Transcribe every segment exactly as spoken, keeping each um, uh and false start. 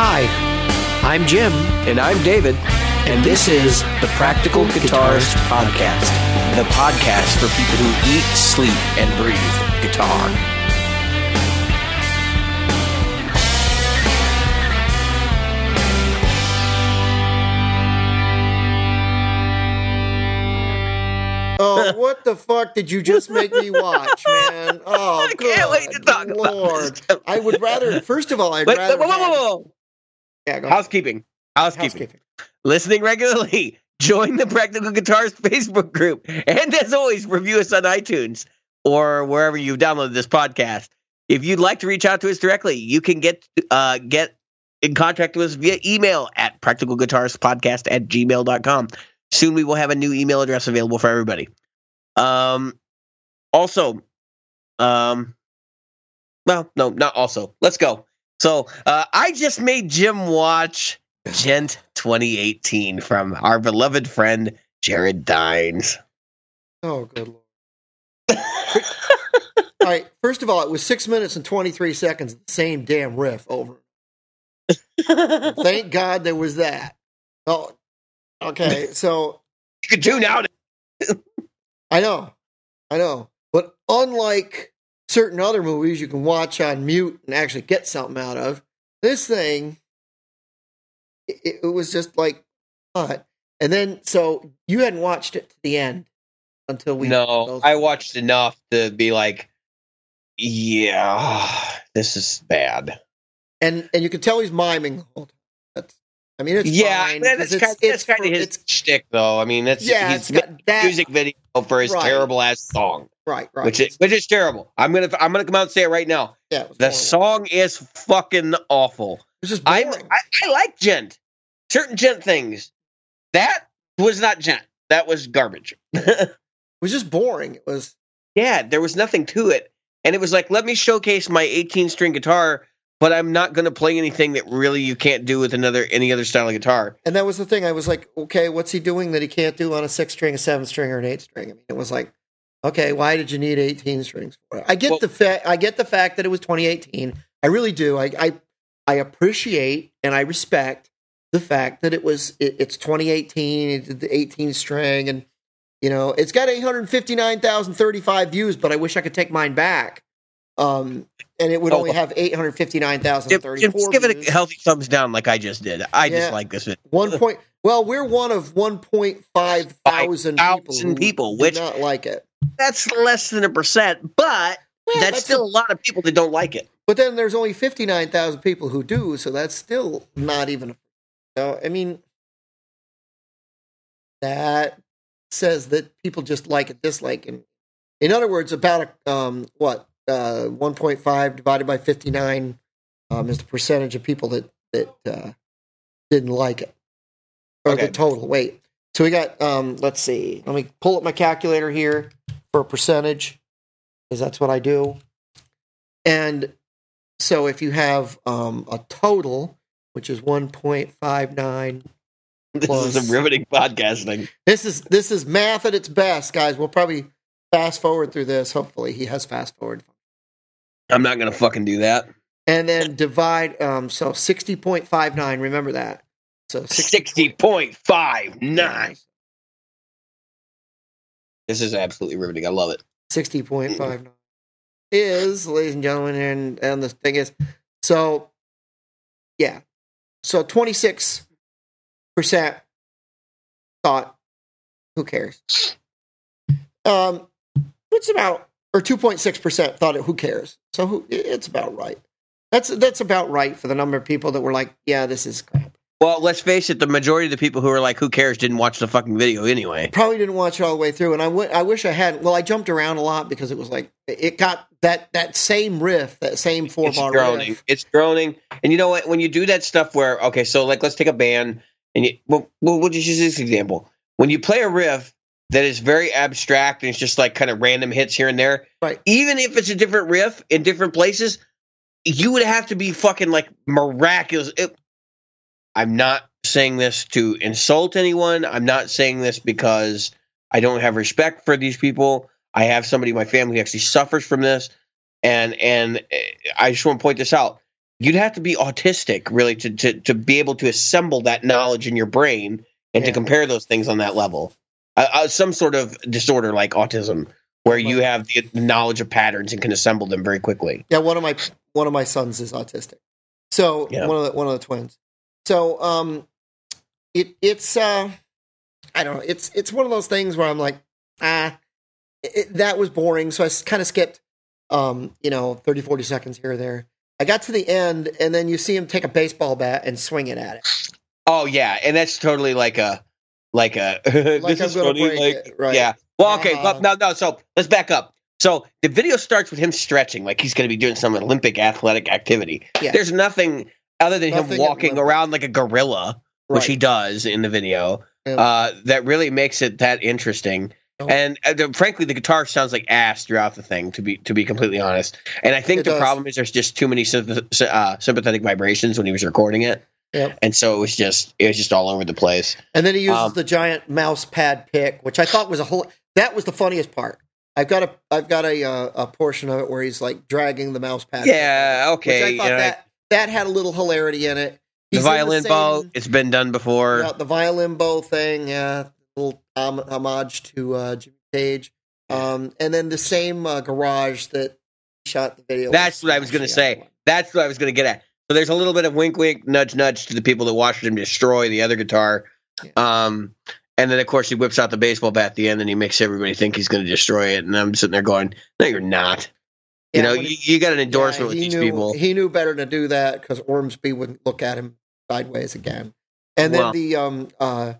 Hi, I'm Jim. And I'm David. And this is the Practical Guitarist Podcast, the podcast for people who eat, sleep, and breathe guitar. Oh, what the fuck did you just make me watch, man? Oh, I can't God, wait to talk Lord. About this. I would rather, first of all, I'd wait, rather... Whoa, whoa, whoa, whoa. Yeah, go Housekeeping. Housekeeping. Housekeeping. Listening regularly, join the Practical Guitarist Facebook group. And as always, review us on iTunes or wherever you've downloaded this podcast. If you'd like to reach out to us directly, you can get uh, get in contact with us via email at practicalguitaristpodcast at gmail dot com. Soon we will have a new email address available for everybody. Um, also, um, well, no, not also. Let's go. So uh, I just made Jim watch Gent twenty eighteen from our beloved friend Jared Dines. Oh, good Lord. All right. First of all, it was six minutes and twenty-three seconds, the same damn riff over. Thank God there was that. Oh, okay, so you could do now. I know, I know. But unlike certain other movies, you can watch on mute and actually get something out of this thing. It, it was just like, what? And then so you hadn't watched it to the end until we. No, I watched enough to be like, yeah, this is bad. And and you can tell he's miming the whole time. That's, I mean, it's yeah, fine. Yeah, that's kind, it's, kind for, of his shtick, though. I mean, that's yeah, he's got that music video for his right. terrible ass song, right? Right, which is which is terrible. I'm gonna I'm gonna come out and say it right now. Yeah, the horrible. Song is fucking awful. It's just I, I I like Gent, certain Gent things. That was not Gent. That was garbage. It was just boring. It was yeah, there was nothing to it, and it was like, let me showcase my eighteen string guitar. But I'm not going to play anything that really you can't do with another any other style of guitar. And that was the thing. I was like, okay, what's he doing that he can't do on a six string, a seven string, or an eight string? I mean, it was like, okay, why did you need eighteen strings for it? I get well, the fact. I get the fact that it was twenty eighteen. I really do. I I, I appreciate and I respect the fact that it was it, it's twenty eighteen, the eighteen string, and you know it's got eight hundred fifty-nine thousand thirty-five views. But I wish I could take mine back. Um, and it would oh, only have eight hundred fifty-nine thousand thirty-four. Just give views. It a healthy thumbs down like I just did. I yeah. just like this video. One point, well, we're one of one point five thousand people, people who which do not like it. That's less than a percent, but well, that's, that's still a, a lot of people that don't like it. But then there's only fifty-nine thousand people who do, so that's still not even. So, I mean, that says that people just like it, dislike it. In other words, about a, um, what? Uh, one point five divided by fifty-nine um, is the percentage of people that that uh, didn't like it, or okay. The total. Wait, so we got. Um, let's see. Let me pull up my calculator here for a percentage, because that's what I do. And so, if you have um, a total, which is one point five nine. This plus, is a riveting podcasting. This is this is math at its best, guys. We'll probably fast forward through this. Hopefully, he has fast forward. I'm not going to fucking do that. And then divide, um, so sixty point five nine, remember that. So sixty point five nine. This is absolutely riveting. I love it. sixty point five nine is, ladies and gentlemen, and, and the thing is, so, yeah. So twenty-six percent thought, who cares? Um, it's about... or two point six percent thought it, who cares? So who, it's about right. That's that's about right for the number of people that were like, yeah, this is crap. Well, let's face it, the majority of the people who were like, who cares, didn't watch the fucking video anyway. Probably didn't watch it all the way through, and I, w- I wish I hadn't. Well, I jumped around a lot because it was like, it got that, that same riff, that same four-bar droning. Riff. It's droning. And you know what? When you do that stuff where, okay, so like, let's take a band, and you, well, we'll just use this example. When you play a riff that is very abstract and it's just like kind of random hits here and there. Right. Even if it's a different riff in different places, you would have to be fucking like miraculous. It, I'm not saying this to insult anyone. I'm not saying this because I don't have respect for these people. I have somebody in my family who actually suffers from this. And, and I just want to point this out. you'd have to be autistic really to to, to be able to assemble that knowledge in your brain and yeah. to compare those things on that level. Uh, some sort of disorder like autism, where you have the knowledge of patterns and can assemble them very quickly. Yeah, one of my one of my sons is autistic, so yeah. one of the, one of the twins. So um, it it's uh, I don't know. It's it's one of those things where I'm like, ah, it, that was boring. So I kind of skipped, um, you know, thirty, forty seconds here or there. I got to the end, and then you see him take a baseball bat and swing it at it. Oh yeah, and that's totally like a. Like a this like is funny, like it, right. yeah. Well, okay, uh-huh. well, no, no. So let's back up. So the video starts with him stretching, like he's going to be doing some Olympic athletic activity. Yeah. There's nothing other than nothing him walking around like a gorilla, right. which he does in the video. Yeah. Uh, that really makes it that interesting. Oh. And uh, the, frankly, the guitar sounds like ass throughout the thing. To be to be completely honest, and I think it the does. problem is there's just too many sympath- uh, sympathetic vibrations when he was recording it. Yep. And so it was just it was just all over the place. And then he uses um, the giant mouse pad pick, which I thought was a whole. That was the funniest part. I've got a I've got a uh, a portion of it where he's like dragging the mouse pad. Yeah, pick, okay. Which I thought you know, that that had a little hilarity in it. He's the violin the same, bow. It's been done before. Yeah, the violin bow thing. Yeah, a little um, homage to uh, Jimmy Page. Um, and then the same uh, garage that shot the video. That's what I was going to say. One. That's what I was going to get at. So there's a little bit of wink, wink, nudge, nudge to the people that watched him destroy the other guitar. Yeah. Um, and then, of course, he whips out the baseball bat at the end and he makes everybody think he's going to destroy it. And I'm sitting there going, no, you're not. Yeah, you know, you, you got an endorsement yeah, with these knew, people. He knew better to do that because Ormsby wouldn't look at him sideways again. And then wow. the um, uh,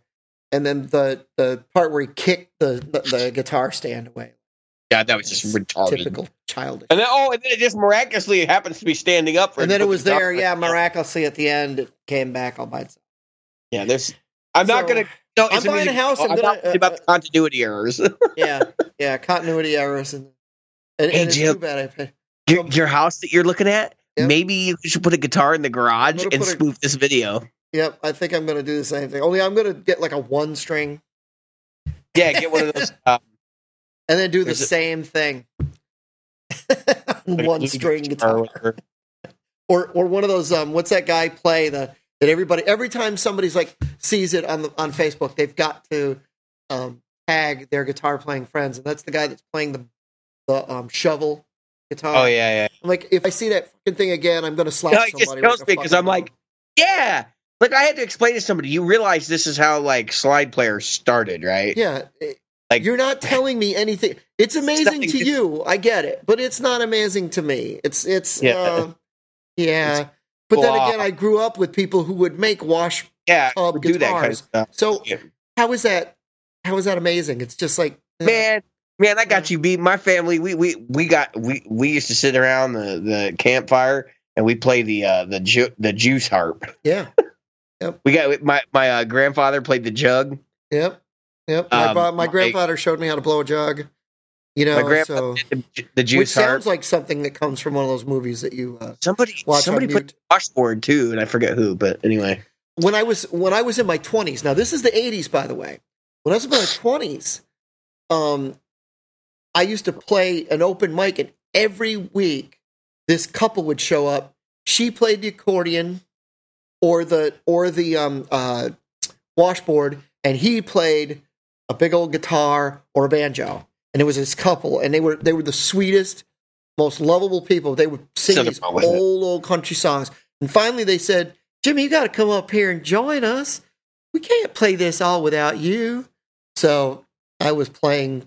and then the, the part where he kicked the, the, the guitar stand away. Yeah, that was just retarded. Typical childish. And then, oh, and then it just miraculously happens to be standing up. For and then it was there, yeah, miraculously at the end, it came back all by itself. Yeah, there's. I'm so, not going to. No, I'm buying a house. I'm, I'm gonna, not uh, about the continuity errors. yeah, yeah, continuity errors. And, and, hey, and it's Jim, too bad. I, your, your house that you're looking at, yep. maybe you should put a guitar in the garage and spoof a, this video. Yep, I think I'm going to do the same thing. Only I'm going to get like a one string. Yeah, get one of those. um, And then do the There's same a, thing. one string guitar. guitar. or or one of those, um, what's that guy play the that everybody every time somebody's like sees it on the on Facebook, they've got to um, tag their guitar playing friends. And that's the guy that's playing the the um, shovel guitar. Oh yeah, yeah. I'm like, if I see that fucking thing again, I'm gonna slap no, somebody. No, it just tells me because I'm like, like, yeah. Like I had to explain to somebody, you realize this is how like slide players started, right? Yeah. It, Like, you're not telling me anything. It's amazing to you. I get it, but it's not amazing to me. It's it's yeah. Uh, yeah. It's but cool. Then again, I grew up with people who would make wash yeah, tub do guitars. That kind of stuff. So yeah. how is that? How is that amazing? It's just like uh, man, man, I got you beat. My family, we we we got we, we used to sit around the, the campfire and we play the uh, the ju- the juice harp. Yeah, yep. we got my my uh, grandfather played the jug. Yep. Yep, my, um, my grandfather showed me how to blow a jug. You know, my so the, the juice which sounds harp. Like something that comes from one of those movies that you uh, somebody watch somebody put washboard too, and I forget who, but anyway. When I was when I was in my twenties, now this is the eighties, by the way. When I was in my twenties, um, I used to play an open mic, and every week this couple would show up. She played the accordion or the or the um, uh, washboard, and he played a big old guitar or a banjo, and it was this couple, and they were they were the sweetest, most lovable people. They would sing these old it. old country songs, and finally they said, "Jimmy, you got to come up here and join us. We can't play this all without you." So I was playing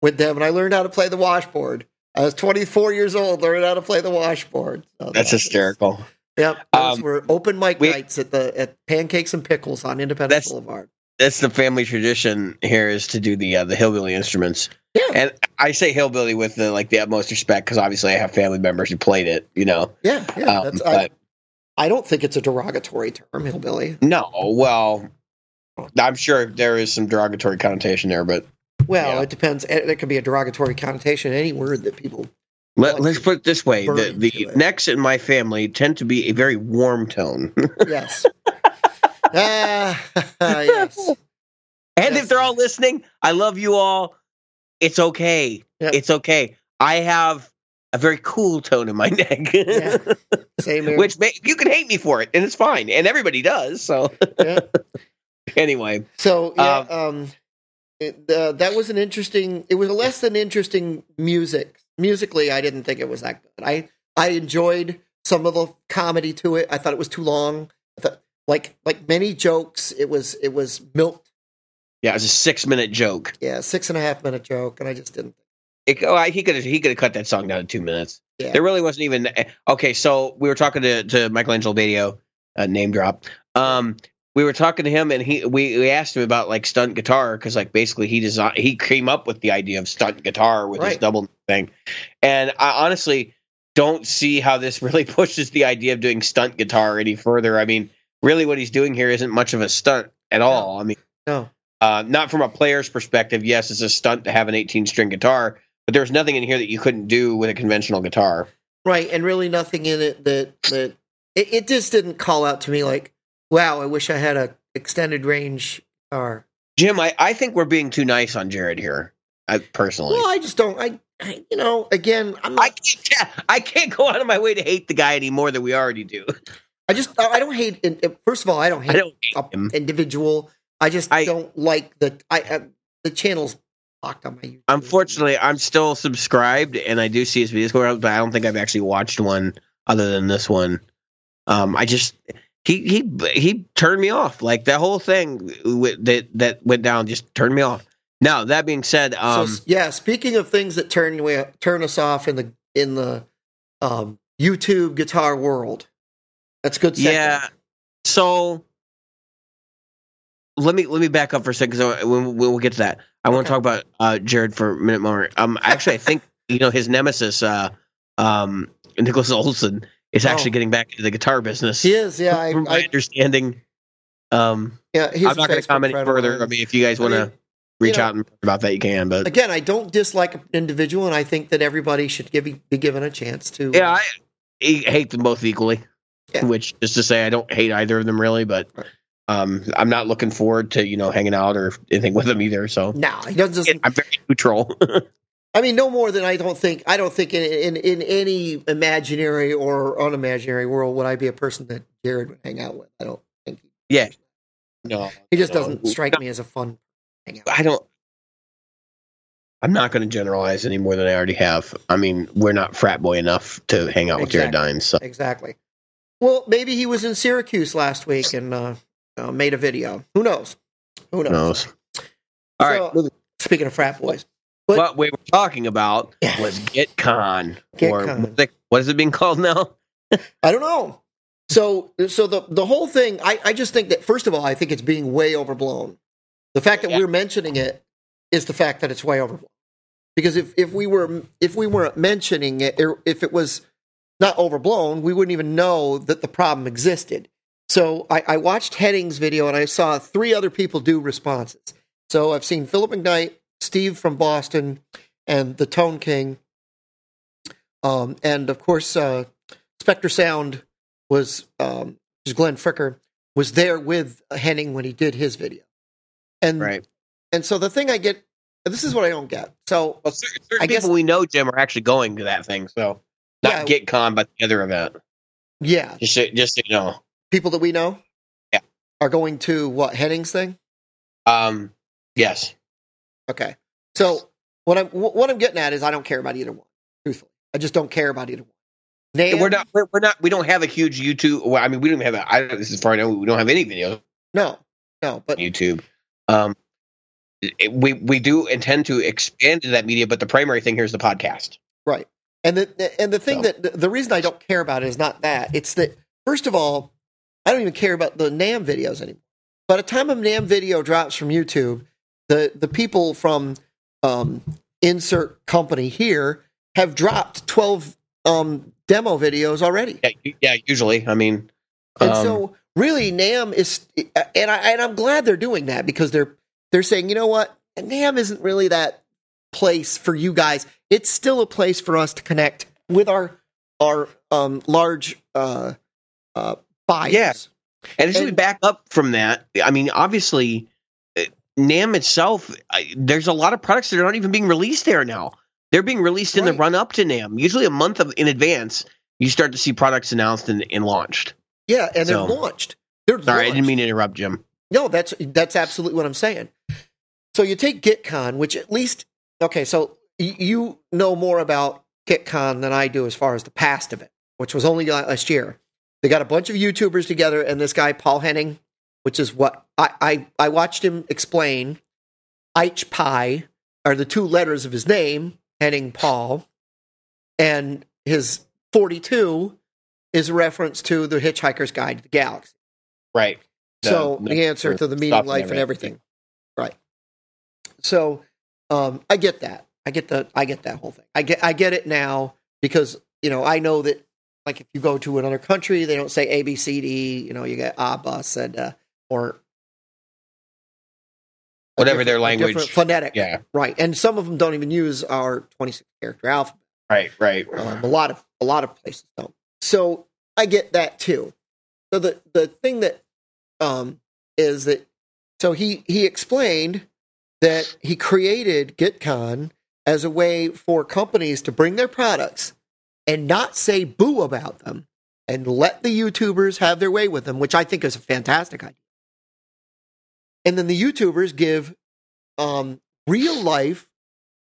with them, and I learned how to play the washboard. I was twenty-four years old, learned how to play the washboard. So that's that hysterical. Was, yep, those um, were open mic we, nights at the at Pancakes and Pickles on Independence Boulevard. That's the family tradition here is to do the uh, the hillbilly instruments. Yeah. And I say hillbilly with the like the utmost respect because obviously I have family members who played it, you know. Yeah, yeah. Um, that's, I, I don't think it's a derogatory term, hillbilly. No, well, I'm sure there is some derogatory connotation there, but... Well, yeah. It depends. There could be a derogatory connotation in any word that people... Let, let's put it this way. The, the necks in my family tend to be a very warm tone. Yes. Ah, yes. And yes. If they're all listening, I love you all. It's okay. Yep. It's okay. I have a very cool tone in my neck. Yeah. Same here. Which may, you can hate me for it, and it's fine, and everybody does. So yeah. Anyway, so yeah, uh, um, it, uh, that was an interesting. It was a less than interesting music. Musically, I didn't think it was that good. I I enjoyed some of the comedy to it. I thought it was too long. I thought, like like many jokes, it was it was milked. Yeah, it was a six minute joke. Yeah, six and a half minute joke, and I just didn't. It, oh, I, he could have he could have cut that song down to two minutes. Yeah. There really wasn't even okay. So we were talking to to Michael Angelo Batio, uh, name drop. Um, we were talking to him, and he we, we asked him about like stunt guitar because like basically he designed he came up with the idea of stunt guitar with right. his double thing, and I honestly don't see how this really pushes the idea of doing stunt guitar any further. I mean, really, what he's doing here isn't much of a stunt at all. No. I mean, no, uh, not from a player's perspective. Yes, it's a stunt to have an eighteen string guitar. But there's nothing in here that you couldn't do with a conventional guitar. Right, and really nothing in it that, that it, it just didn't call out to me like, wow, I wish I had a extended range guitar. Jim, I, I think we're being too nice on Jared here, I, personally. Well, I just don't, I, I you know, again, I'm not, I, can't, I can't go out of my way to hate the guy any more than we already do. I just, I don't hate, first of all, I don't hate, I don't hate a, him. individual. I just I, don't like the, I, I the channel's locked on my YouTube. Unfortunately, I'm still subscribed, and I do see his videos going up, but I don't think I've actually watched one other than this one. Um, I just he he he turned me off. Like that whole thing w- that that went down just turned me off. Now that being said, um, so, yeah. Speaking of things that turn we turn us off in the in the um, YouTube guitar world, that's good. Segment. Yeah. So let me let me back up for a second because we'll, we'll get to that. I want to talk about uh, Jared for a minute more. Um, actually, I think you know his nemesis, uh, um, Nicholas Olson, is actually oh. getting back into the guitar business. He is, yeah. I, From my I, understanding, um, yeah. I'm not going to comment further. I mean, if you guys want to reach you know, out and talk about that, you can. But again, I don't dislike an individual, and I think that everybody should give be given a chance to. Yeah, I, I hate them both equally. Yeah. Which is to say, I don't hate either of them really, but. Right. Um, I'm not looking forward to, you know, hanging out or anything with him either. So no, he doesn't. I'm very neutral. I mean, no more than I don't think, I don't think in, in, in any imaginary or unimaginary world would I be a person that Jared would hang out with. I don't think. He, yeah. No, he just no. doesn't strike no. me as a fun hangout. I don't, I'm not going to generalize any more than I already have. I mean, we're not frat boy enough to hang out exactly. with Jared Dines. So. Exactly. Well, maybe he was in Syracuse last week and, uh, Uh, made a video. Who knows? Who knows? knows. All so, right. Moving. Speaking of frat boys, what, what we were talking about yeah. was GitCon. GitCon. Or what is it being called now? I don't know. So, so the the whole thing. I, I just think that first of all, I think it's being way overblown. The fact that yeah. we're mentioning it is the fact that it's way overblown. Because if, if we were if we weren't mentioning it, if it was not overblown, we wouldn't even know that the problem existed. So I, I watched Henning's video, and I saw three other people do responses. So I've seen Philip McKnight, Steve from Boston, and the Tone King. Um, and, of course, uh, Spectre Sound was, um, was Glenn Fricker, was there with Henning when he did his video. And, right. And so the thing I get, this is what I don't get. So well, certain, certain I people guess, we know, Jim, are actually going to that thing. So not yeah, GitCon, but the other event. Yeah. Just, just so you know. People that we know, yeah, are going to what Henning's thing? Um, yes. Okay. So what I'm what I'm getting at is I don't care about either one. Truthfully, I just don't care about either one. Nan, we're not. We're, we're not. We don't have a huge YouTube. Well, I mean, we don't have. A, I don't. This is far now. We don't have any videos. No, no. But YouTube. Um, it, we we do intend to expand that media, but the primary thing here is the podcast, right? And the and the thing so. that the, the reason I don't care about it is not that. It's that first of all. I don't even care about the NAMM videos anymore. By the time a NAMM video drops from YouTube, the, the people from um, insert company here have dropped twelve um, demo videos already. Yeah, yeah, usually. I mean, and um, so really NAMM is, and I and I'm glad they're doing that because they're they're saying, you know what, NAMM isn't really that place for you guys. It's still a place for us to connect with our our um, large. Uh, uh, Bias. Yeah, and as we back up from that, I mean, obviously, NAMM itself, I, there's a lot of products that are not even being released there now. They're being released right. in the run-up to NAMM. Usually a month of, in advance, you start to see products announced and, and launched. Yeah, and so, they're launched. They're sorry, launched. I didn't mean to interrupt, Jim. No, that's that's absolutely what I'm saying. So you take GitCon, which at least... Okay, so you know more about GitCon than I do as far as the past of it, which was only last year. They got a bunch of YouTubers together, and this guy, Paul Henning, which is what... I, I, I watched him explain. H P I are the two letters of his name, Henning Paul, and his forty-two is a reference to the Hitchhiker's Guide to the Galaxy. Right. So no, the answer no, to the meaning, life, and everything. Right. So um, I get that. I get the. I get that whole thing. I get. I get it now because you know I know that like if you go to another country, they don't say A B C D. You know, you get Abba said uh, or whatever their language, phonetic. Yeah. Right. And some of them don't even use our twenty-six character alphabet. Right. Right. Um, a lot of a lot of places don't. So I get that too. So the the thing that Um, is that so he, he explained that he created GitCon as a way for companies to bring their products and not say boo about them and let the YouTubers have their way with them, which I think is a fantastic idea. And then the YouTubers give um, real life,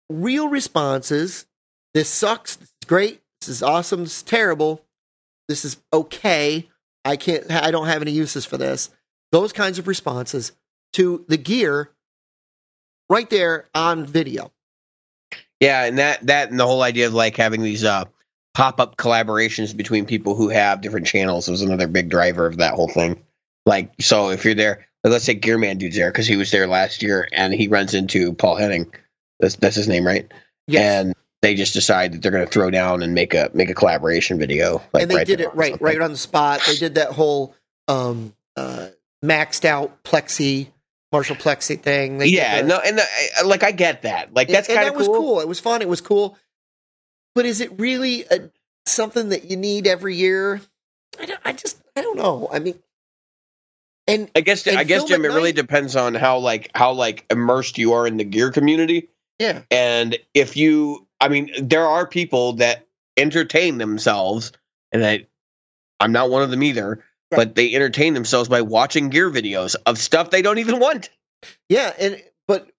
real responses. This sucks. This is great. This is awesome. This is terrible. This is okay. I can't, I don't have any uses for this. Those kinds of responses to the gear right there on video. Yeah. And that, that, and the whole idea of like having these uh, pop-up collaborations between people who have different channels was another big driver of that whole thing. Like, so if you're there, let's say Gearman dude's there, cause he was there last year and he runs into Paul Henning. That's, that's his name, right? Yes. And they just decide that they're going to throw down and make a make a collaboration video. Like and they right did it right, right on the spot. They did that whole um, uh, maxed out plexi, Marshall plexi thing. They yeah, no, and the, like I get that. Like that's kind of cool. That was cool. It was fun. It was cool. But is it really a, something that you need every year? I, don't, I just I don't know. I mean, and I guess and I guess Jim, it really depends on how like how like immersed you are in the gear community. Yeah, and if you. I mean, there are people that entertain themselves, and I, I'm not one of them either, right. But they entertain themselves by watching gear videos of stuff they don't even want. Yeah, and but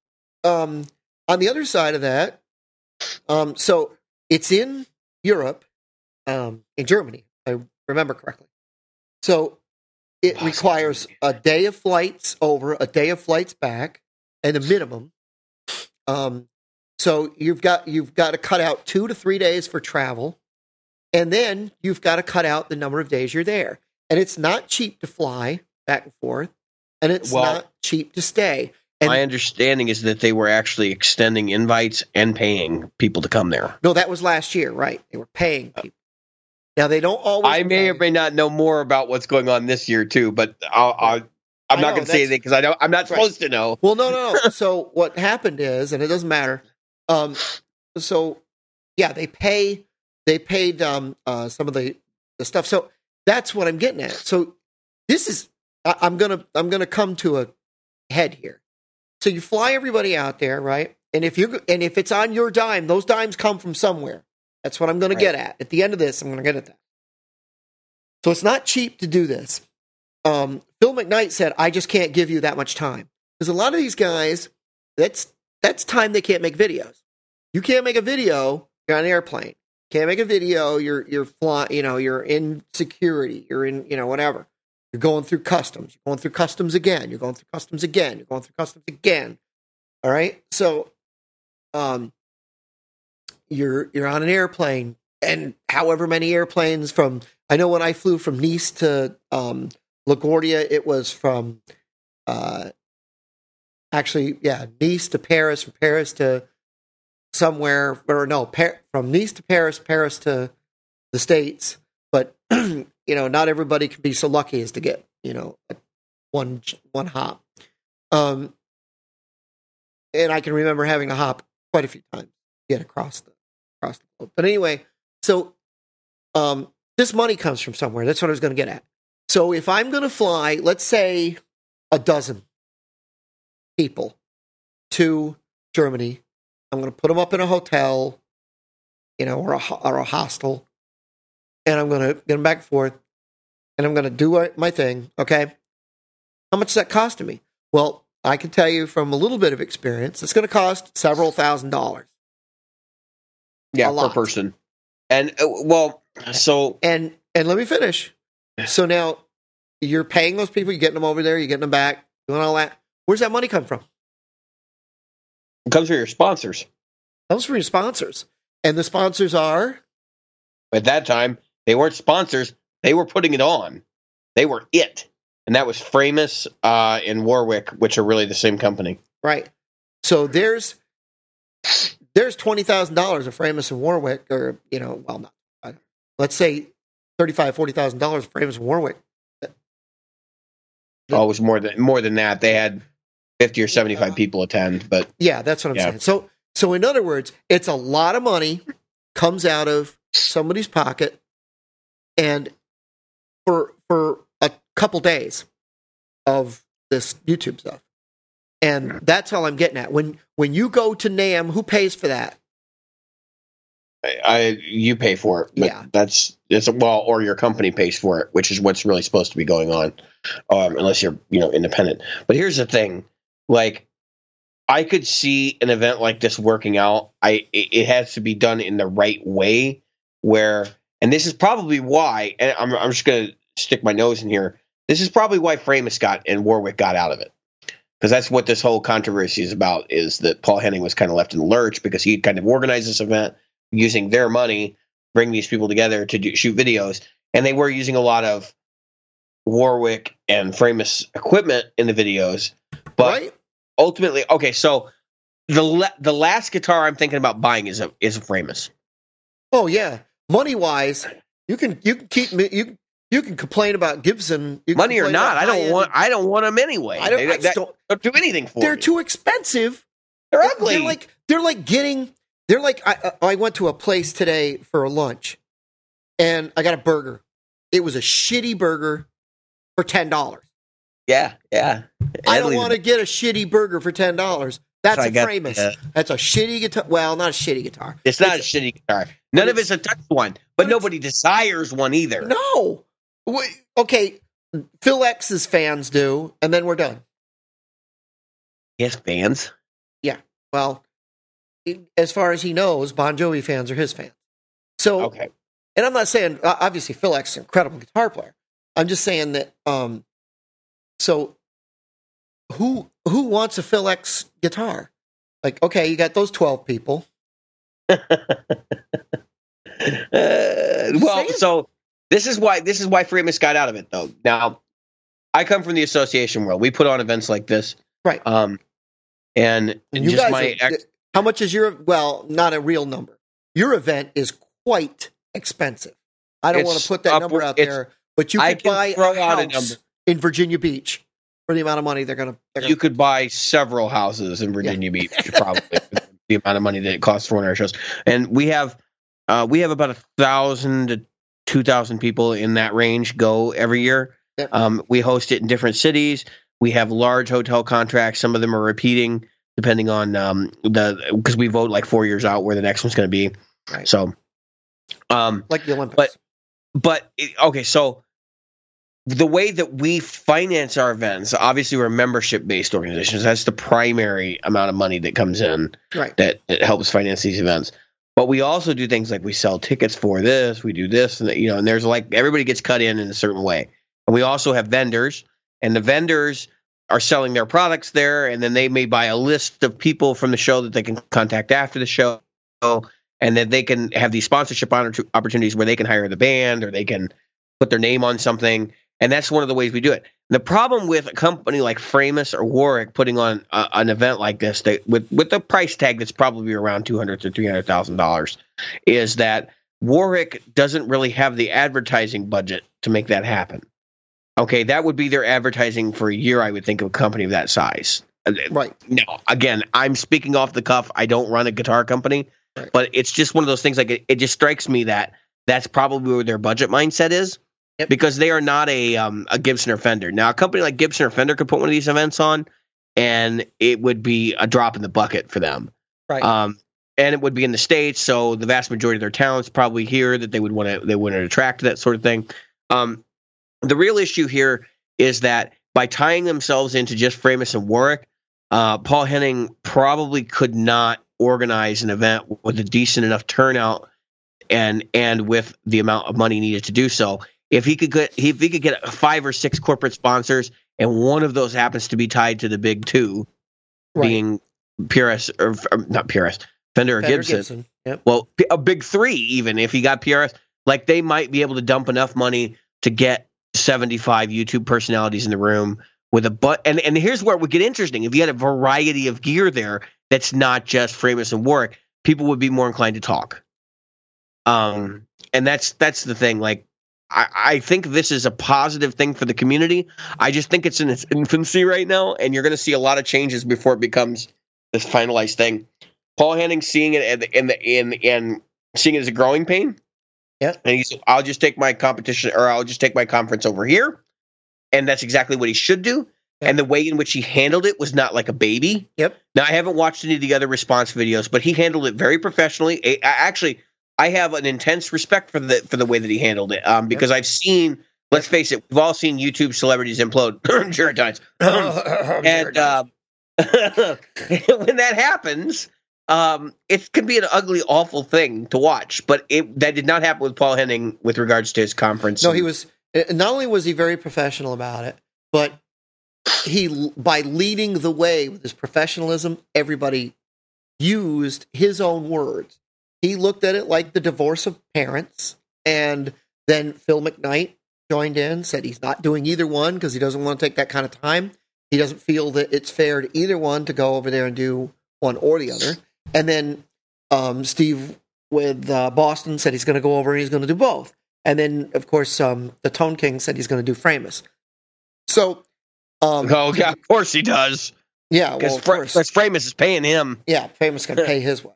um, on the other side of that, um, so it's in Europe, um, in Germany, if I remember correctly. So it Boston. requires a day of flights over, a day of flights back, and a minimum. Um So you've got you've got to cut out two to three days for travel, and then you've got to cut out the number of days you're there. And it's not cheap to fly back and forth, and it's well, not cheap to stay. And my understanding is that they were actually extending invites and paying people to come there. No, that was last year, right? They were paying people. Now they don't always. I may pay. or may not know more about what's going on this year too, but I'll. I'll I'm I not going to say anything because I don't. I'm not right. supposed to know. Well, no, no. no. So what happened is, and it doesn't matter. Um, so yeah, they pay, they paid, um, uh, some of the, the stuff. So that's what I'm getting at. So this is, I, I'm going to, I'm going to come to a head here. So you fly everybody out there, right? And if you, and if it's on your dime, those dimes come from somewhere. That's what I'm going right. to get at. At the end of this, I'm going to get at that. So it's not cheap to do this. Um, Phil McKnight said, I just can't give you that much time. Because a lot of these guys, that's, That's time they can't make videos. You can't make a video. You're on an airplane. Can't make a video. You're you're flying. You know you're in security. You're in you know whatever. You're going through customs. You're going through customs again. You're going through customs again. You're going through customs again. All right. So, um, you're you're on an airplane, and however many airplanes from. I know when I flew from Nice to um, LaGuardia, it was from. Uh, Actually, yeah, Nice to Paris, from Paris to somewhere, or no, Par- from Nice to Paris, Paris to the States. But, you know, not everybody can be so lucky as to get, you know, one one hop. Um, and I can remember having a hop quite a few times to get across the, across the globe. But anyway, so um, this money comes from somewhere. That's what I was going to get at. So if I'm going to fly, let's say a dozen people to Germany. I'm going to put them up in a hotel you know, or a, or a hostel, and I'm going to get them back and forth, and I'm going to do my thing, okay? How much does that cost to me? Well, I can tell you from a little bit of experience, it's going to cost several thousand dollars. Yeah, per person. And, uh, well, so... And and let me finish. So now, you're paying those people, you're getting them over there, you're getting them back, doing all that. Where's that money come from? It comes from your sponsors. It comes from your sponsors. And the sponsors are? At that time, they weren't sponsors. They were putting it on. They were it. And that was Framus uh, and Warwick, which are really the same company. Right. So there's... There's twenty thousand dollars of Framus and Warwick, or, you know, well, not, uh, let's say thirty-five thousand, forty thousand dollars of Framus and Warwick. The, oh, it was more than, more than that. They had fifty or seventy-five uh, people attend, but. Yeah, that's what I'm yeah. saying. So, so in other words, it's a lot of money comes out of somebody's pocket and for, for a couple days of this YouTube stuff. And that's all I'm getting at. When when you go to NAMM, who pays for that? I, I you pay for it. But yeah, that's it's well, or your company pays for it, which is what's really supposed to be going on, um, unless you're you know independent. But here's the thing: like, I could see an event like this working out. I it, it has to be done in the right way. Where and this is probably why. And I'm I'm just gonna stick my nose in here. This is probably why Framus got and Warwick got out of it. Because that's what this whole controversy is about, is that Paul Henning was kind of left in the lurch because he kind of organized this event using their money, bring these people together to do, shoot videos. And they were using a lot of Warwick and Framus equipment in the videos. But right. ultimately, okay, so the le- the last guitar I'm thinking about buying is a is a Framus. Oh, yeah. Money-wise, you can you can keep me... You can- You can complain about Gibson. Money or not, I don't want. I don't want them anyway. I don't, they, I that, don't, don't do anything for. They're me. Too expensive. They're ugly. They're like they're like getting. They're like I, I went to a place today for lunch, and I got a burger. It was a shitty burger for ten dollars. Yeah, yeah. I don't want to get a shitty burger for ten dollars. That's so a Framus. Uh, That's a shitty guitar. Well, not a shitty guitar. It's not it's a, a shitty guitar. None of it's a touch one, but, but nobody desires one either. No. Okay, Phil X's fans do, and then we're done. His fans? Yeah. Well, as far as he knows, Bon Jovi fans are his fans. So, okay. And I'm not saying, obviously, Phil X is an incredible guitar player. I'm just saying that, um, so, who who wants a Phil X guitar? Like, okay, you got those twelve people. uh, well, so... This is why this is why Framus got out of it, though. Now, I come from the association world. We put on events like this, right? Um, and, and just my are, ex- how much is your well, not a real number. Your event is quite expensive. I don't want to put that up, number out there, but you could buy a house a in Virginia Beach for the amount of money they're going to. You could buy several houses in Virginia yeah. Beach probably for the amount of money that it costs for one of our shows, and we have uh, we have about a thousand to. two thousand people in that range go every year. Yep. Um, we host it in different cities. We have large hotel contracts. Some of them are repeating depending on um, the, because we vote like four years out where the next one's going to be. Right. So, um, like the Olympics. But, but it, okay, so the way that we finance our events, obviously we're membership based organizations. That's the primary amount of money that comes in right. that it helps finance these events. But we also do things like we sell tickets for this, we do this, and you know, and there's like everybody gets cut in in a certain way. And we also have vendors, and the vendors are selling their products there, and then they may buy a list of people from the show that they can contact after the show, and then they can have these sponsorship opportunities where they can hire the band or they can put their name on something. And that's one of the ways we do it. The problem with a company like Framus or Warwick putting on a, an event like this, they, with with the price tag that's probably around two hundred to three hundred thousand dollars, is that Warwick doesn't really have the advertising budget to make that happen. Okay, that would be their advertising for a year, I would think, of a company of that size. Right. Now, again, I'm speaking off the cuff. I don't run a guitar company, right. but it's just one of those things. Like it, it just strikes me that that's probably where their budget mindset is. Yep. Because they are not a um, a Gibson or Fender. Now, a company like Gibson or Fender could put one of these events on, and it would be a drop in the bucket for them. Right. Um, and it would be in the States. So the vast majority of their talent's probably here that they would want to, they wouldn't attract that sort of thing. Um, the real issue here is that by tying themselves into just Framus and Warwick, uh, Paul Henning probably could not organize an event with a decent enough turnout and and with the amount of money needed to do so. If he could get, if he could get five or six corporate sponsors, and one of those happens to be tied to the big two, right, being P R S or, or not P R S, Fender, Fender or Gibson. Gibson. Yep. Well, a big three, even if he got P R S, like they might be able to dump enough money to get seventy-five YouTube personalities in the room with a but. And and here's where it would get interesting. If you had a variety of gear there that's not just Framus and Warwick, people would be more inclined to talk. Um, and that's that's the thing. Like, I, I think this is a positive thing for the community. I just think it's in its infancy right now, and you're going to see a lot of changes before it becomes this finalized thing. Paul Henning seeing it and and and seeing it as a growing pain. Yeah, and he's I'll just take my competition or I'll just take my conference over here, and that's exactly what he should do. Yep. And the way in which he handled it was not like a baby. Yep. Now I haven't watched any of the other response videos, but he handled it very professionally. I, I actually. I have an intense respect for the for the way that he handled it, um, because I've seen. Let's face it, we've all seen YouTube celebrities implode. Jared Dines, and uh, when that happens, um, it can be an ugly, awful thing to watch. But it that did not happen with Paul Henning with regards to his conference. No, he was not only was he very professional about it, but he by leading the way with his professionalism, everybody used his own words. He looked at it like the divorce of parents, and then Phil McKnight joined in, said he's not doing either one because he doesn't want to take that kind of time. He doesn't feel that it's fair to either one to go over there and do one or the other. And then um, Steve with uh, Boston said he's going to go over and he's going to do both. And then, of course, um, the Tone King said he's going to do Framus. So, um, oh yeah, of course he does. Yeah, because well, Fra- Framus is paying him. Yeah, Framus can pay his way.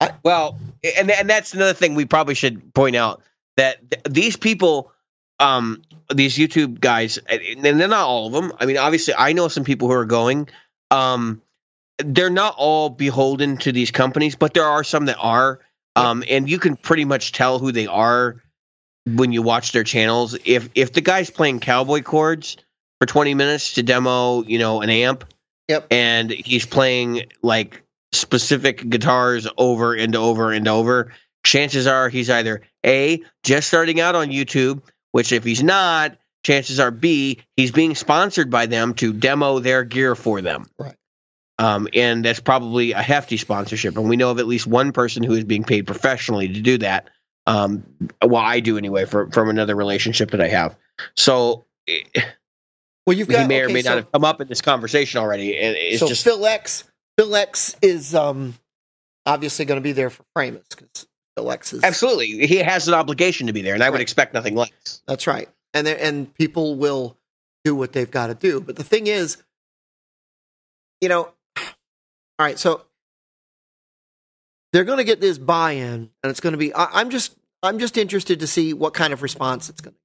I, well, and and that's another thing we probably should point out, that th- these people, um, these YouTube guys, and they're not all of them. I mean, obviously, I know some people who are going. Um, they're not all beholden to these companies, but there are some that are. Um, and you can pretty much tell who they are when you watch their channels. If if the guy's playing cowboy chords for twenty minutes to demo, you know, an amp, yep, and he's playing like specific guitars over and over and over, chances are he's either A, just starting out on YouTube, which if he's not, chances are B, he's being sponsored by them to demo their gear for them. Right. Um, and that's probably a hefty sponsorship. And we know of at least one person who is being paid professionally to do that. Um, well, I do anyway, for, from another relationship that I have. So well, you've got, he may okay, or may so, not have come up in this conversation already. And it's so just Phil X... Phil X is um, obviously going to be there for Framus because Phil X is absolutely he has an obligation to be there, and I right. would expect nothing less. That's right, and there, and people will do what they've got to do. But the thing is, you know, all right, so they're going to get this buy-in, and it's going to be. I, I'm just I'm just interested to see what kind of response it's going to.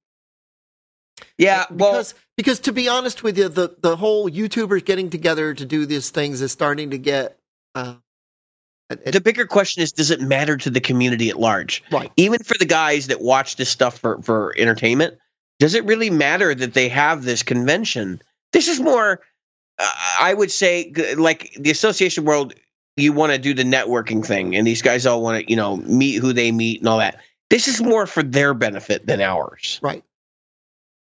Yeah, because, well, because to be honest with you, the, the whole YouTubers getting together to do these things is starting to get... Uh, it, the bigger question is, does it matter to the community at large? Right. Even for the guys that watch this stuff for, for entertainment, does it really matter that they have this convention? This is more, uh, I would say, like the association world, you want to do the networking thing, and these guys all want to, you know, meet who they meet and all that. This is more for their benefit than ours. Right.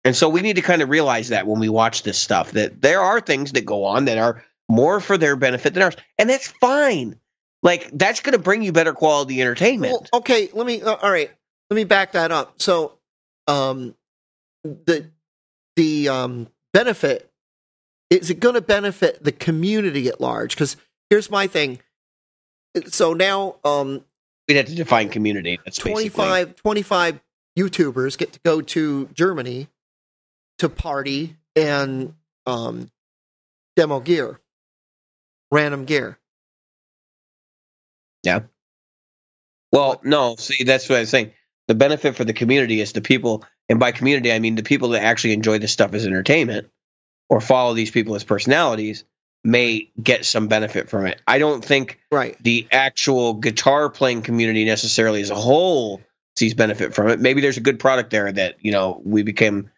And so we need to kind of realize that when we watch this stuff, that there are things that go on that are more for their benefit than ours. And that's fine. Like, that's going to bring you better quality entertainment. Well, okay, let me, all right, let me back that up. So um, the the um, benefit, is it going to benefit the community at large? Because here's my thing. So now... Um, we'd have to define community. That's twenty-five, twenty-five YouTubers get to go to Germany to party and um, demo gear, random gear. Yeah. Well, no, see, that's what I was saying. The benefit for the community is the people, and by community, I mean the people that actually enjoy this stuff as entertainment or follow these people as personalities, may get some benefit from it. I don't think right. the actual guitar playing community necessarily as a whole sees benefit from it. Maybe there's a good product there that, you know, we became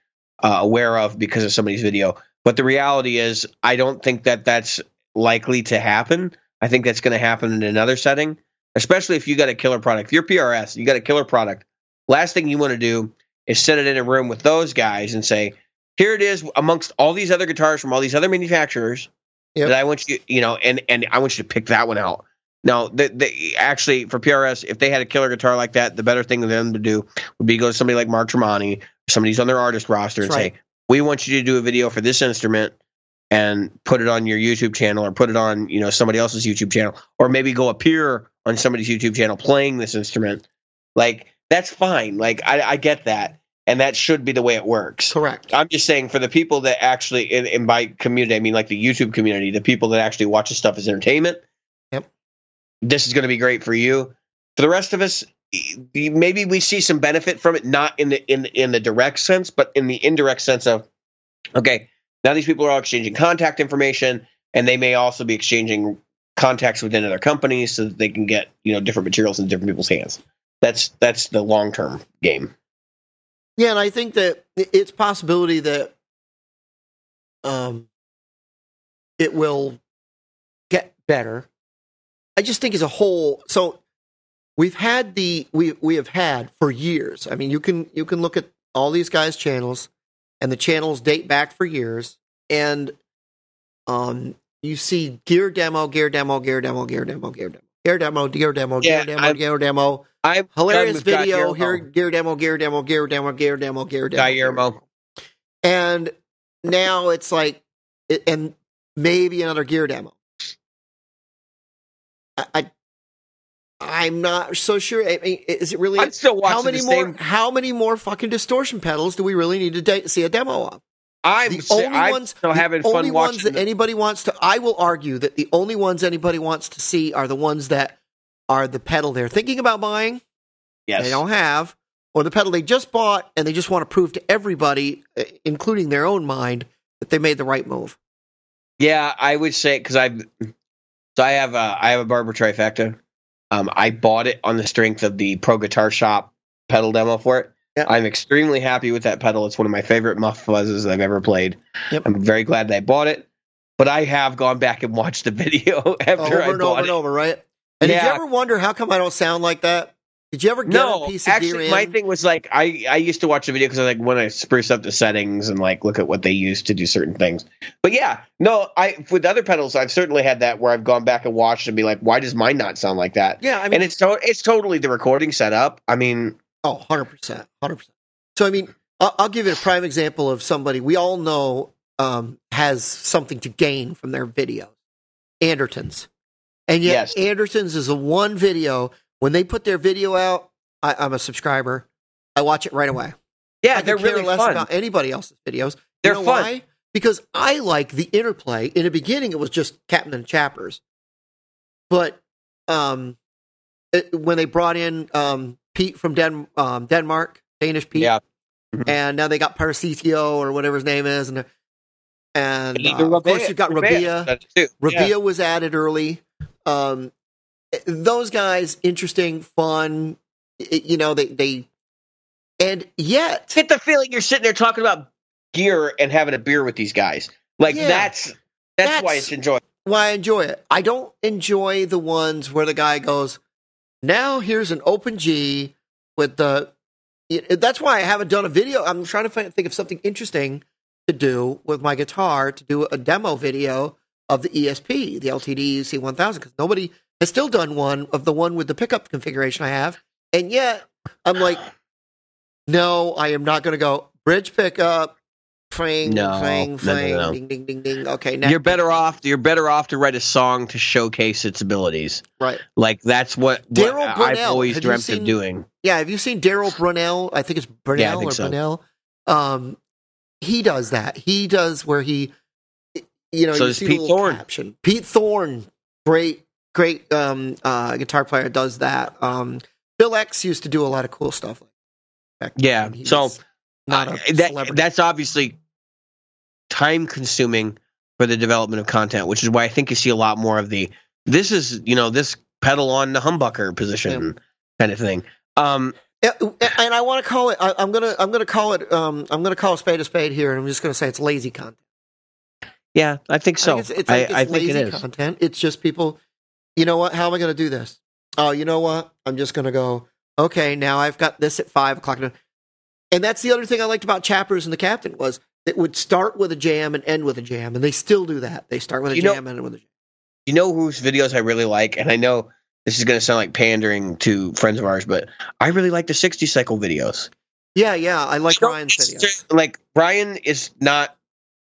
uh, aware of because of somebody's video. But the reality is, I don't think that that's likely to happen. I think that's going to happen in another setting, especially if you got a killer product. If you're P R S, you got a killer product. Last thing you want to do is sit it in a room with those guys and say, here it is amongst all these other guitars from all these other manufacturers. Yep. That I want you, you know, and, and I want you to pick that one out. Now, the, the, actually, for P R S, if they had a killer guitar like that, the better thing for them to do would be go to somebody like Mark Tremonti, somebody who's on their artist roster, That's and right. say, we want you to do a video for this instrument and put it on your YouTube channel, or put it on, you know, somebody else's YouTube channel, or maybe go appear on somebody's YouTube channel playing this instrument. Like, that's fine. Like, I, I get that. And that should be the way it works. Correct. I'm just saying, for the people that actually, and, and by community, I mean like the YouTube community, the people that actually watch this stuff as entertainment. Yep. This is going to be great for you. For the rest of us, maybe we see some benefit from it, not in the in in the direct sense, but in the indirect sense of, okay, now these people are all exchanging contact information, and they may also be exchanging contacts within other companies so that they can get, you know, different materials in different people's hands. That's that's the long term game. Yeah, and I think that it's a possibility that um, it will get better. I just think as a whole, so we've had the we we have had for years. I mean, you can you can look at all these guys' channels, and the channels date back for years, and um, you see gear demo, gear demo, gear demo, gear demo, gear demo. Gear demo, gear demo, gear yeah, demo, I'm, gear demo. I'm hilarious video here. Gear demo, gear demo, gear demo, gear demo, gear demo. Guillermo. And now it's like, it, and maybe another gear demo. I, I, I'm not so sure. I mean, is it really? I'm still watching how many the more? Same. How many more fucking distortion pedals do we really need to de- see a demo of? I'm the only I'm ones, still having the fun only watching ones that them. Anybody wants to. I will argue that the only ones anybody wants to see are the ones that are the pedal they're thinking about buying. Yes, they don't have, or the pedal they just bought and they just want to prove to everybody, including their own mind, that they made the right move. Yeah, I would say because I, so I have a I have a Barber trifecta. Um, I bought it on the strength of the Pro Guitar Shop pedal demo for it. Yep. I'm extremely happy with that pedal. It's one of my favorite muff fuzzes I've ever played. Yep. I'm very glad that I bought it, but I have gone back and watched the video after over I and bought over it. and over, right? And yeah. Did you ever wonder how come I don't sound like that? Did you ever get no, a piece of actually, gear in? No, actually, my thing was like I, I used to watch the video because I like when I spruce up the settings and like look at what they use to do certain things. But yeah, no, I with other pedals I've certainly had that where I've gone back and watched and be like, why does mine not sound like that? Yeah, I mean, and it's to- it's totally the recording setup. I mean. Oh, one hundred percent. one hundred percent. So, I mean, I'll, I'll give you a prime example of somebody we all know um, has something to gain from their video. Anderton's. And yet, yes. Anderton's is the one video, when they put their video out, I, I'm a subscriber. I watch it right away. Yeah, I they're care really less fun. About anybody else's videos. They're you know fun. Why? Because I like the interplay. In the beginning, it was just Captain and Chappers. But um, it, when they brought in... Um, Pete from Den- um, Denmark, Danish Pete, yeah. Mm-hmm. And now they got Parasithio or whatever his name is, and and uh, Rabia, of course you've got Rabia. Rabia, yeah. Rabia was added early. Um, those guys, interesting, fun. It, you know, they they, and yet get the feeling you're sitting there talking about gear and having a beer with these guys. Like yeah, that's, that's that's why it's enjoyable. Why I enjoy it. I don't enjoy the ones where the guy goes. Now here's an open G with the. That's why I haven't done a video. I'm trying to find, think of something interesting to do with my guitar to do a demo video of the E S P, the L T D C one thousand, because nobody has still done one of the one with the pickup configuration I have, and yet I'm like, no, I am not going to go bridge pickup. Fling, no, fling, fling, no, no, no. Ding, ding, ding, ding. Okay, now you're better off. You're better off to write a song to showcase its abilities. Right, like that's what, what Daryl Brunell, I've always dreamt seen, of doing. Yeah, have you seen Daryl Brunell? I think it's Brunell yeah, think or so. Brunell. Um, he does that. He does where he, you know, so you see Pete the little Thorn. Caption. Pete Thorn, great, great um, uh, guitar player, does that. Um, Phil X used to do a lot of cool stuff. Back yeah, so not uh, that, that's obviously. Time consuming for the development of content, which is why I think you see a lot more of the, this is, you know, this pedal on the humbucker position yeah. kind of thing. Um, and I want to call it, I, I'm going to, I'm going to call it, um, I'm going to call a spade a spade here. And I'm just going to say it's lazy content. Yeah, I think so. I think it's, it's, I, it's I lazy think it is. Content. It's just people, you know what, how am I going to do this? Oh, you know what? I'm just going to go, okay, now I've got this at five o'clock. And that's the other thing I liked about Chappers and the Captain was it would start with a jam and end with a jam. And they still do that. They start with a you jam know, and end with a jam. You know whose videos I really like? And I know this is going to sound like pandering to friends of ours, but I really like the sixty cycle videos. Yeah, yeah. I like so, Ryan's videos. Like, Ryan is not...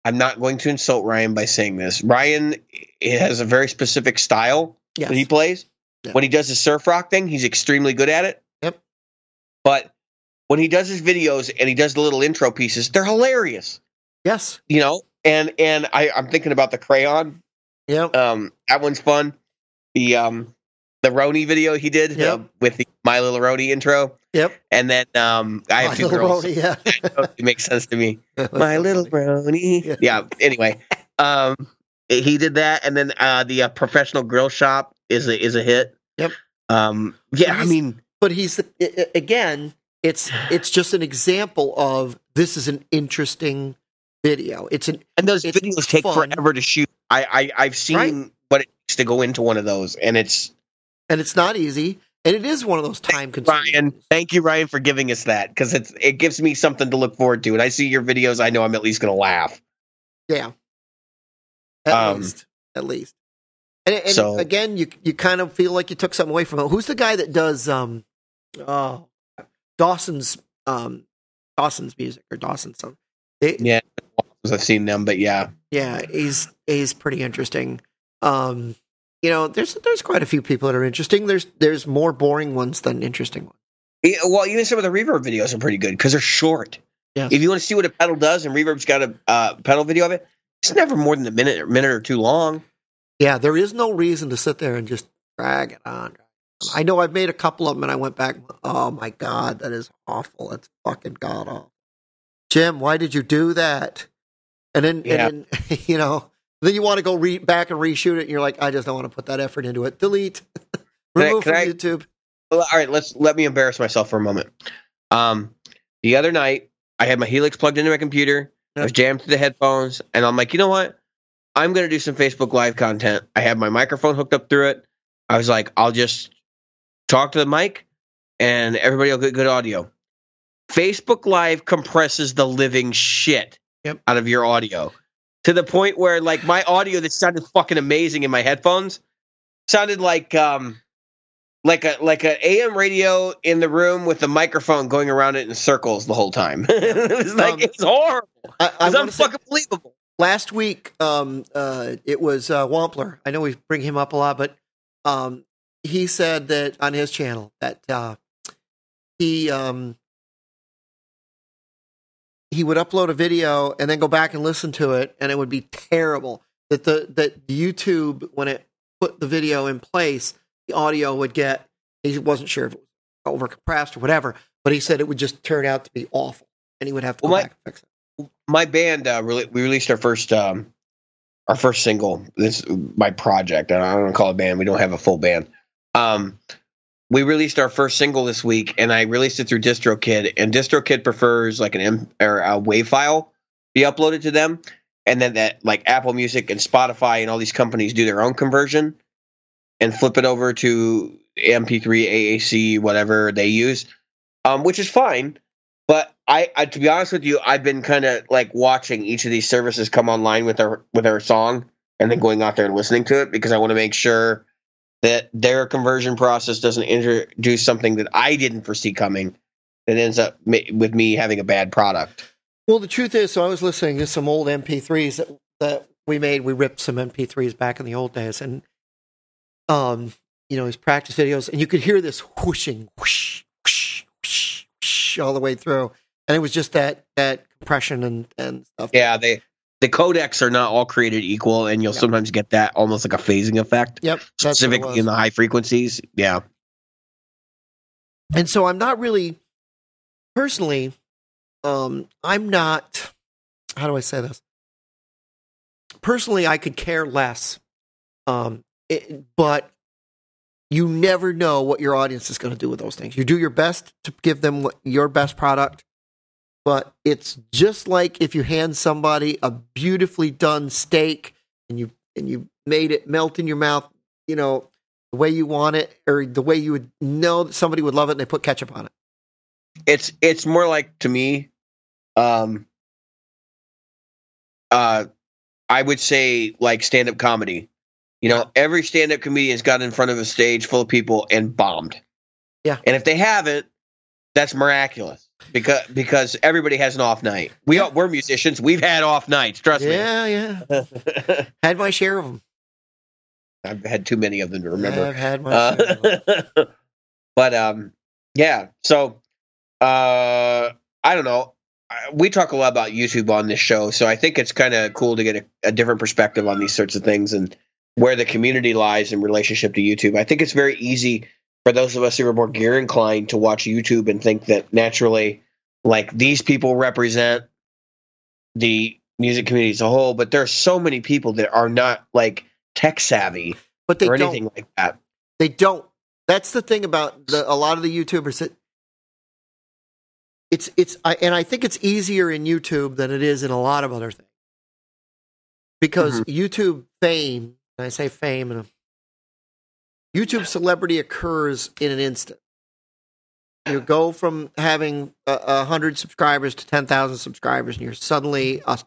I'm not going to insult Ryan by saying this. Ryan has a very specific style yes. that he plays. Yep. When he does his surf rock thing, he's extremely good at it. Yep. But when he does his videos and he does the little intro pieces, they're hilarious. Yes. You know, and and I, I'm thinking about the Crayon. Yep. Um, that one's fun. The um the Roni video he did yep. uh, with the My Little Roni intro. Yep. And then um, I have My two girls. Rony, yeah. It makes sense to me. My Little Roni. Yeah. yeah. Anyway, um, he did that, and then uh, the uh, Professional Grill Shop is a, is a hit. Yep. Um, yeah. He's, I mean, but he's the, again. It's it's just an example of this is an interesting video. It's an and those videos take fun. forever to shoot. I, I I've seen right. what it takes to go into one of those, and it's and it's not easy. And it is one of those time consuming. Ryan, thank you, Ryan, for giving us that because it's it gives me something to look forward to. And I see your videos, I know I'm at least going to laugh. Yeah, at um, least, at least. And, and so, again, you you kind of feel like you took something away from it. Who's the guy that does um, oh, Dawson's um, Dawson's music or Dawson's song? It, yeah, I've seen them, but yeah, yeah, he's he's pretty interesting. Um, You know, there's there's quite a few people that are interesting. There's there's more boring ones than interesting ones. Yeah, well, even some of the reverb videos are pretty good because they're short. Yes. If you want to see what a pedal does, and Reverb's got a uh, pedal video of it, it's never more than a minute or minute or two long. Yeah, there is no reason to sit there and just drag it on. I know I've made a couple of them, and I went back. Oh my God, that is awful. That's fucking god awful. Jim, why did you do that? And then, yeah. and then you know. Then you want to go re- back and reshoot it, and you're like, I just don't want to put that effort into it. Delete. Remove can I, can from I, YouTube. All right, let's, let me embarrass myself for a moment. Um, the other night, I had my Helix plugged into my computer. I was jammed to the headphones, and I'm like, you know what? I'm going to do some Facebook Live content. I have my microphone hooked up through it. I was like, I'll just talk to the mic, and everybody will get good audio. Facebook Live compresses the living shit yep. out of your audio. To the point where, like, my audio that sounded fucking amazing in my headphones sounded like um, like a like an A M radio in the room with the microphone going around it in circles the whole time. It was like um, it's horrible. It's unfucking believable. Last week, um, uh, it was uh, Wampler. I know we bring him up a lot, but um, he said that on his channel that uh, he. Um, He would upload a video and then go back and listen to it, and it would be terrible. That the that YouTube, when it put the video in place, the audio would get. He wasn't sure if it was overcompressed or whatever, but he said it would just turn out to be awful, and he would have to go well, my, back and fix it. My band, uh, really, we released our first um, our first single. This my project. I don't, I don't call it a band. We don't have a full band. Um, We released our first single this week, and I released it through DistroKid. And DistroKid prefers like an M- or a WAV file be uploaded to them, and then that like Apple Music and Spotify and all these companies do their own conversion and flip it over to M P three, A A C, whatever they use, um, which is fine. But I, I, to be honest with you, I've been kind of like watching each of these services come online with our with our song, and then going out there and listening to it because I want to make sure that their conversion process doesn't introduce something that I didn't foresee coming that ends up ma- with me having a bad product. Well, the truth is, so I was listening to some old M P threes that, that we made. We ripped some M P threes back in the old days and, um, you know, his practice videos, and you could hear this whooshing, whoosh, whoosh, whoosh, whoosh all the way through. And it was just that, that compression and, and stuff. Yeah, they... The codecs are not all created equal, and you'll yep. sometimes get that almost like a phasing effect. Yep, specifically in the high frequencies. Yeah. And so I'm not really, personally, um, I'm not, how do I say this? personally, I could care less. Um, it, but you never know what your audience is going to do with those things. You do your best to give them what, your best product, but it's just like if you hand somebody a beautifully done steak and you and you made it melt in your mouth, you know, the way you want it or the way you would know that somebody would love it, and they put ketchup on it. It's it's more like, to me, um, uh, I would say like stand-up comedy. You know, every stand-up comedian's got in front of a stage full of people and bombed. Yeah. And if they haven't, that's miraculous because because everybody has an off night. We all, we're musicians. We've had off nights. Trust yeah, me. Yeah, yeah. Had my share of them. I've had too many of them to remember. Yeah, I've had my uh, share of them. But, um, yeah. So, uh, I don't know. We talk a lot about YouTube on this show, so I think it's kind of cool to get a, a different perspective on these sorts of things and where the community lies in relationship to YouTube. I think it's very easy for those of us who are more gear inclined to watch YouTube and think that naturally, like, these people represent the music community as a whole, but there are so many people that are not, like, tech savvy but they or anything don't. Like that. They don't. That's the thing about the, a lot of the YouTubers. That it's, it's, I, and I think it's easier in YouTube than it is in a lot of other things. Because mm-hmm. YouTube fame, and I say fame, and YouTube celebrity occurs in an instant. You go from having uh, one hundred subscribers to ten thousand subscribers, and you're suddenly a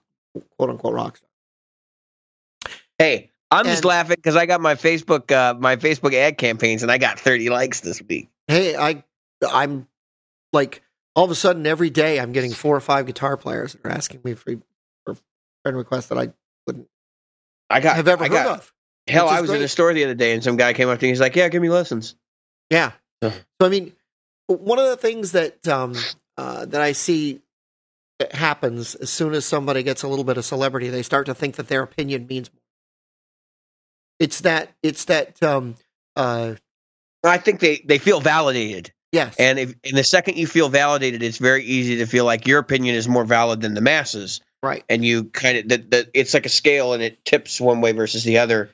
quote-unquote rock star. Hey, I'm and, just laughing because I got my Facebook uh, my Facebook ad campaigns, and I got thirty likes this week. Hey, I, I'm like, all of a sudden, every day, I'm getting four or five guitar players that are asking me for, for friend requests that I wouldn't I got, have ever I heard got, of. Hell, I was great. In a store the other day, and some guy came up to me. He's like, "Yeah, give me lessons." Yeah. So I mean, one of the things that um, uh, that I see that happens as soon as somebody gets a little bit of celebrity, they start to think that their opinion means more. It's that. It's that. Um, uh, I think they, they feel validated. Yes. And if, and the second you feel validated, it's very easy to feel like your opinion is more valid than the masses. Right. And you kind of that that it's like a scale, and it tips one way versus the other.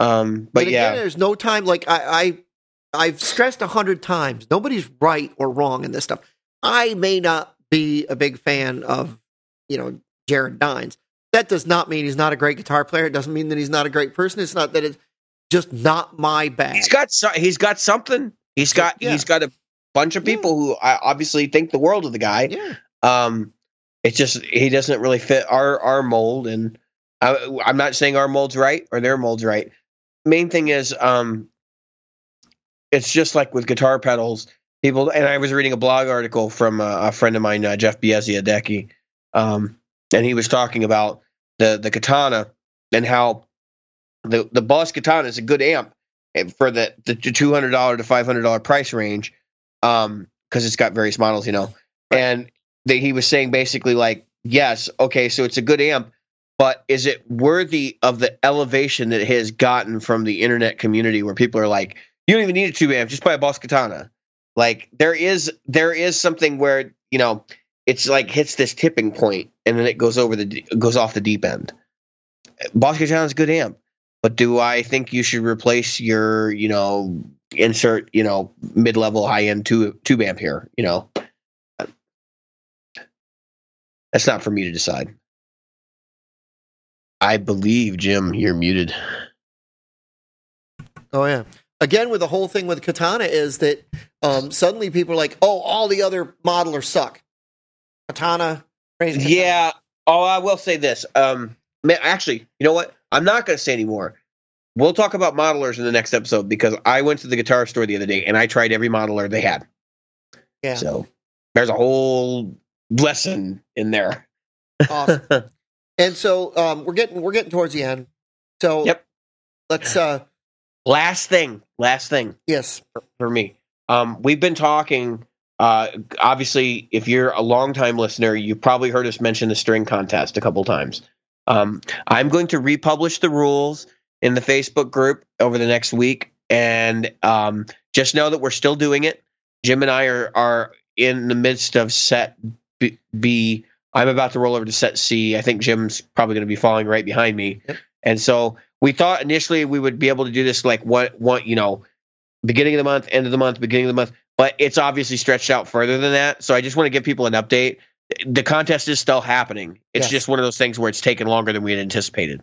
Um, but, but again, yeah, there's no time. Like I, I I've stressed a hundred times, nobody's right or wrong in this stuff. I may not be a big fan of, you know, Jared Dines. That does not mean he's not a great guitar player. It doesn't mean that he's not a great person. It's not that it's just not my bag. He's got so, he's got something. He's got yeah. he's got a bunch of people yeah. who I obviously think the world of the guy. Yeah. Um, it's just he doesn't really fit our our mold, and I, I'm not saying our mold's right or their mold's right. Main thing is, um, it's just like with guitar pedals, people. And I was reading a blog article from a, a friend of mine, uh, Jeff Biesiadecki, um, and he was talking about the the Katana and how the the Boss Katana is a good amp for the the two hundred dollar to five hundred dollar price range, um, because it's got various models, you know. Right. And that he was saying basically like, yes, okay, so it's a good amp. But is it worthy of the elevation that it has gotten from the internet community, where people are like, "You don't even need a tube amp; just play a Boss Katana." Like there is, there is something where, you know, it's like hits this tipping point, and then it goes over the goes off the deep end. Boss Katana is a good amp, but do I think you should replace your, you know, insert, you know, mid level high end tube tube amp here? You know, that's not for me to decide. I believe, Jim, you're muted. Oh, yeah. Again, with the whole thing with Katana is that um, suddenly people are like, oh, all the other modelers suck. Katana, crazy Katana. Yeah. Oh, I will say this. Um, actually, you know what? I'm not going to say anymore. We'll talk about modelers in the next episode, because I went to the guitar store the other day and I tried every modeler they had. Yeah. So there's a whole lesson in there. Awesome. And so um, we're getting we're getting towards the end. So yep. let's uh, last thing, last thing. Yes, for, for me. Um, we've been talking. Uh, obviously, if you're a longtime listener, you've probably heard us mention the string contest a couple times. Um, I'm going to republish the rules in the Facebook group over the next week, and um, just know that we're still doing it. Jim and I are are in the midst of set B. B I'm about to roll over to set C. I think Jim's probably going to be falling right behind me. Yep. And so we thought initially we would be able to do this like what, what, you know, beginning of the month, end of the month, beginning of the month, but it's obviously stretched out further than that. So I just want to give people an update. The contest is still happening. It's yes. just one of those things where it's taken longer than we had anticipated.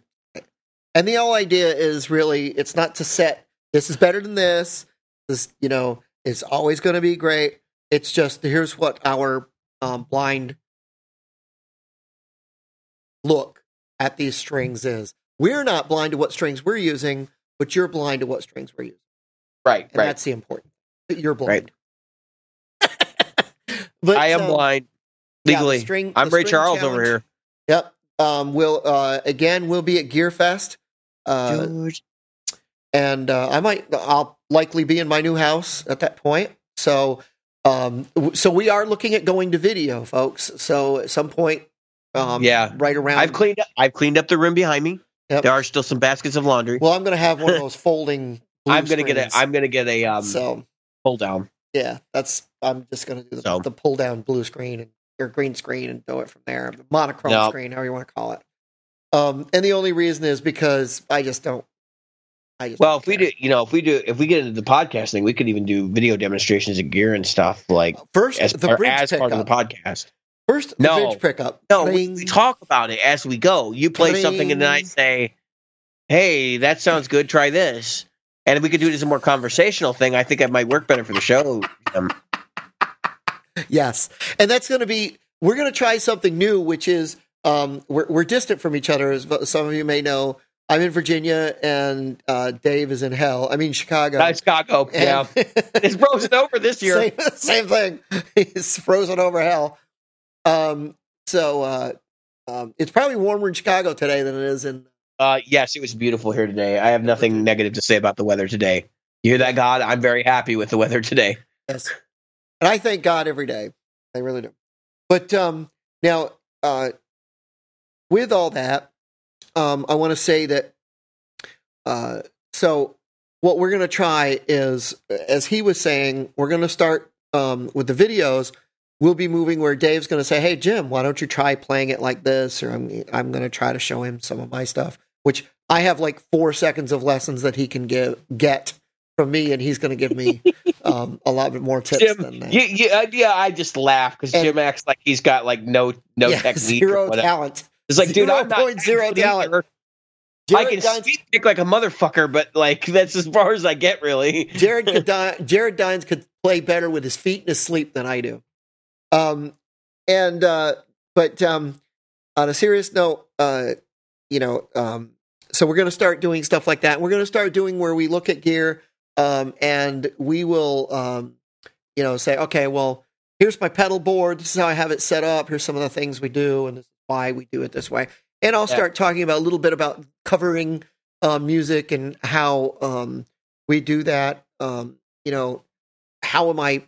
And the whole idea is really, it's not to set, this is better than this. This, you know, is always going to be great. It's just, here's what our um, blind look at these strings is. We're not blind to what strings we're using, but you're blind to what strings we're using. Right, and right. That's the important. You're blind. Right. But I am so, blind legally. Yeah, string, I'm Ray Charles challenge. Over here. Yep. Um, we'll uh, again. We'll be at Gear Fest. Uh, George. And uh, I might. I'll likely be in my new house at that point. So, um, so we are looking at going to video, folks. So at some point, um, yeah, right around. I've cleaned up, I've cleaned up the room behind me. Yep. There are still some baskets of laundry. Well, I'm going to have one of those folding. I'm gonna screens. get a. I'm gonna get a. Um, so pull down. Yeah, that's. I'm just gonna do the, so. the pull down blue screen and or green screen and do it from there. Monochrome no. screen, however you want to call it. Um, and the only reason is because I just don't. I just well, don't if care. we do, you know, if we do, if we get into the podcast thing, we could even do video demonstrations of gear and stuff like first as, the bridge as part up. of the podcast. First, no, the bridge pickup. No, we, we talk about it as we go. You play Bling. something and then I say, "Hey, that sounds good. Try this." And if we could do it as a more conversational thing, I think it might work better for the show. Um, yes. And that's going to be, we're going to try something new, which is um, we're, we're distant from each other. As some of you may know, I'm in Virginia and uh, Dave is in hell. I mean, Chicago. Not Chicago. And, yeah. It's frozen over this year. Same, same thing. It's frozen over hell. Um, so uh, um, it's probably warmer in Chicago today than it is in Uh, yes, it was beautiful here today. I have nothing negative to say about the weather today. You hear that, God? I'm very happy with the weather today. Yes. And I thank God every day. I really do. But um, now, uh, with all that, um, I want to say that, uh, so what we're going to try is, as he was saying, we're going to start um, with the videos. We'll be moving where Dave's going to say, "Hey, Jim, why don't you try playing it like this?" Or I'm, I'm going to try to show him some of my stuff, which I have like four seconds of lessons that he can give, get from me. And he's going to give me um, a lot more tips Jim, than that. You, you, uh, yeah, I just laugh because Jim acts like he's got like no, no yeah, technique. Zero talent. It's like, zero dude, I'm not zero talent. Either. Jared I can Dines, speak Nick like a motherfucker, but like that's as far as I get, really. Jared, could, Jared Dines could play better with his feet in his sleep than I do. Um, and, uh, but, um, on a serious note, uh, you know, um, so we're going to start doing stuff like that. We're going to start doing where we look at gear, um, and we will, um, you know, say, okay, well, here's my pedal board. This is how I have it set up. Here's some of the things we do, and this is why we do it this way. And I'll yeah. start talking about a little bit about covering, uh, music and how, um, we do that. Um, you know, how am I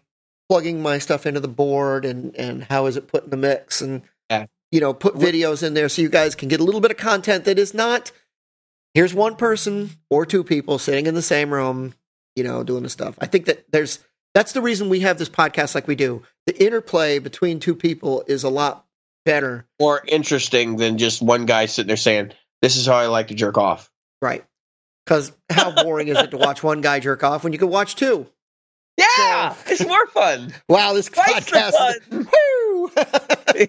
plugging my stuff into the board and, and how is it put in the mix and, yeah. you know, put videos in there so you guys can get a little bit of content that is not, here's one person or two people sitting in the same room, you know, doing the stuff. I think that there's, that's the reason we have this podcast like we do. The interplay between two people is a lot better. More interesting than just one guy sitting there saying, "This is how I like to jerk off." Right. Because how boring is it to watch one guy jerk off when you can watch two? Yeah, so, it's more fun. Wow, this Twice podcast. Fun. Woo!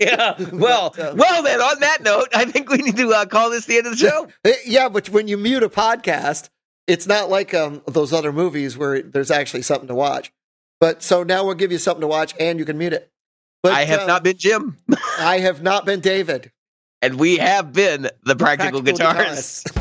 Yeah. Well, but, uh, well, then on that note, I think we need to uh, call this the end of the show. Yeah, but when you mute a podcast, it's not like um, those other movies where there's actually something to watch. But so now we'll give you something to watch, and you can mute it. But I have uh, not been Jim. I have not been David, and we have been the Practical, Practical Guitarists.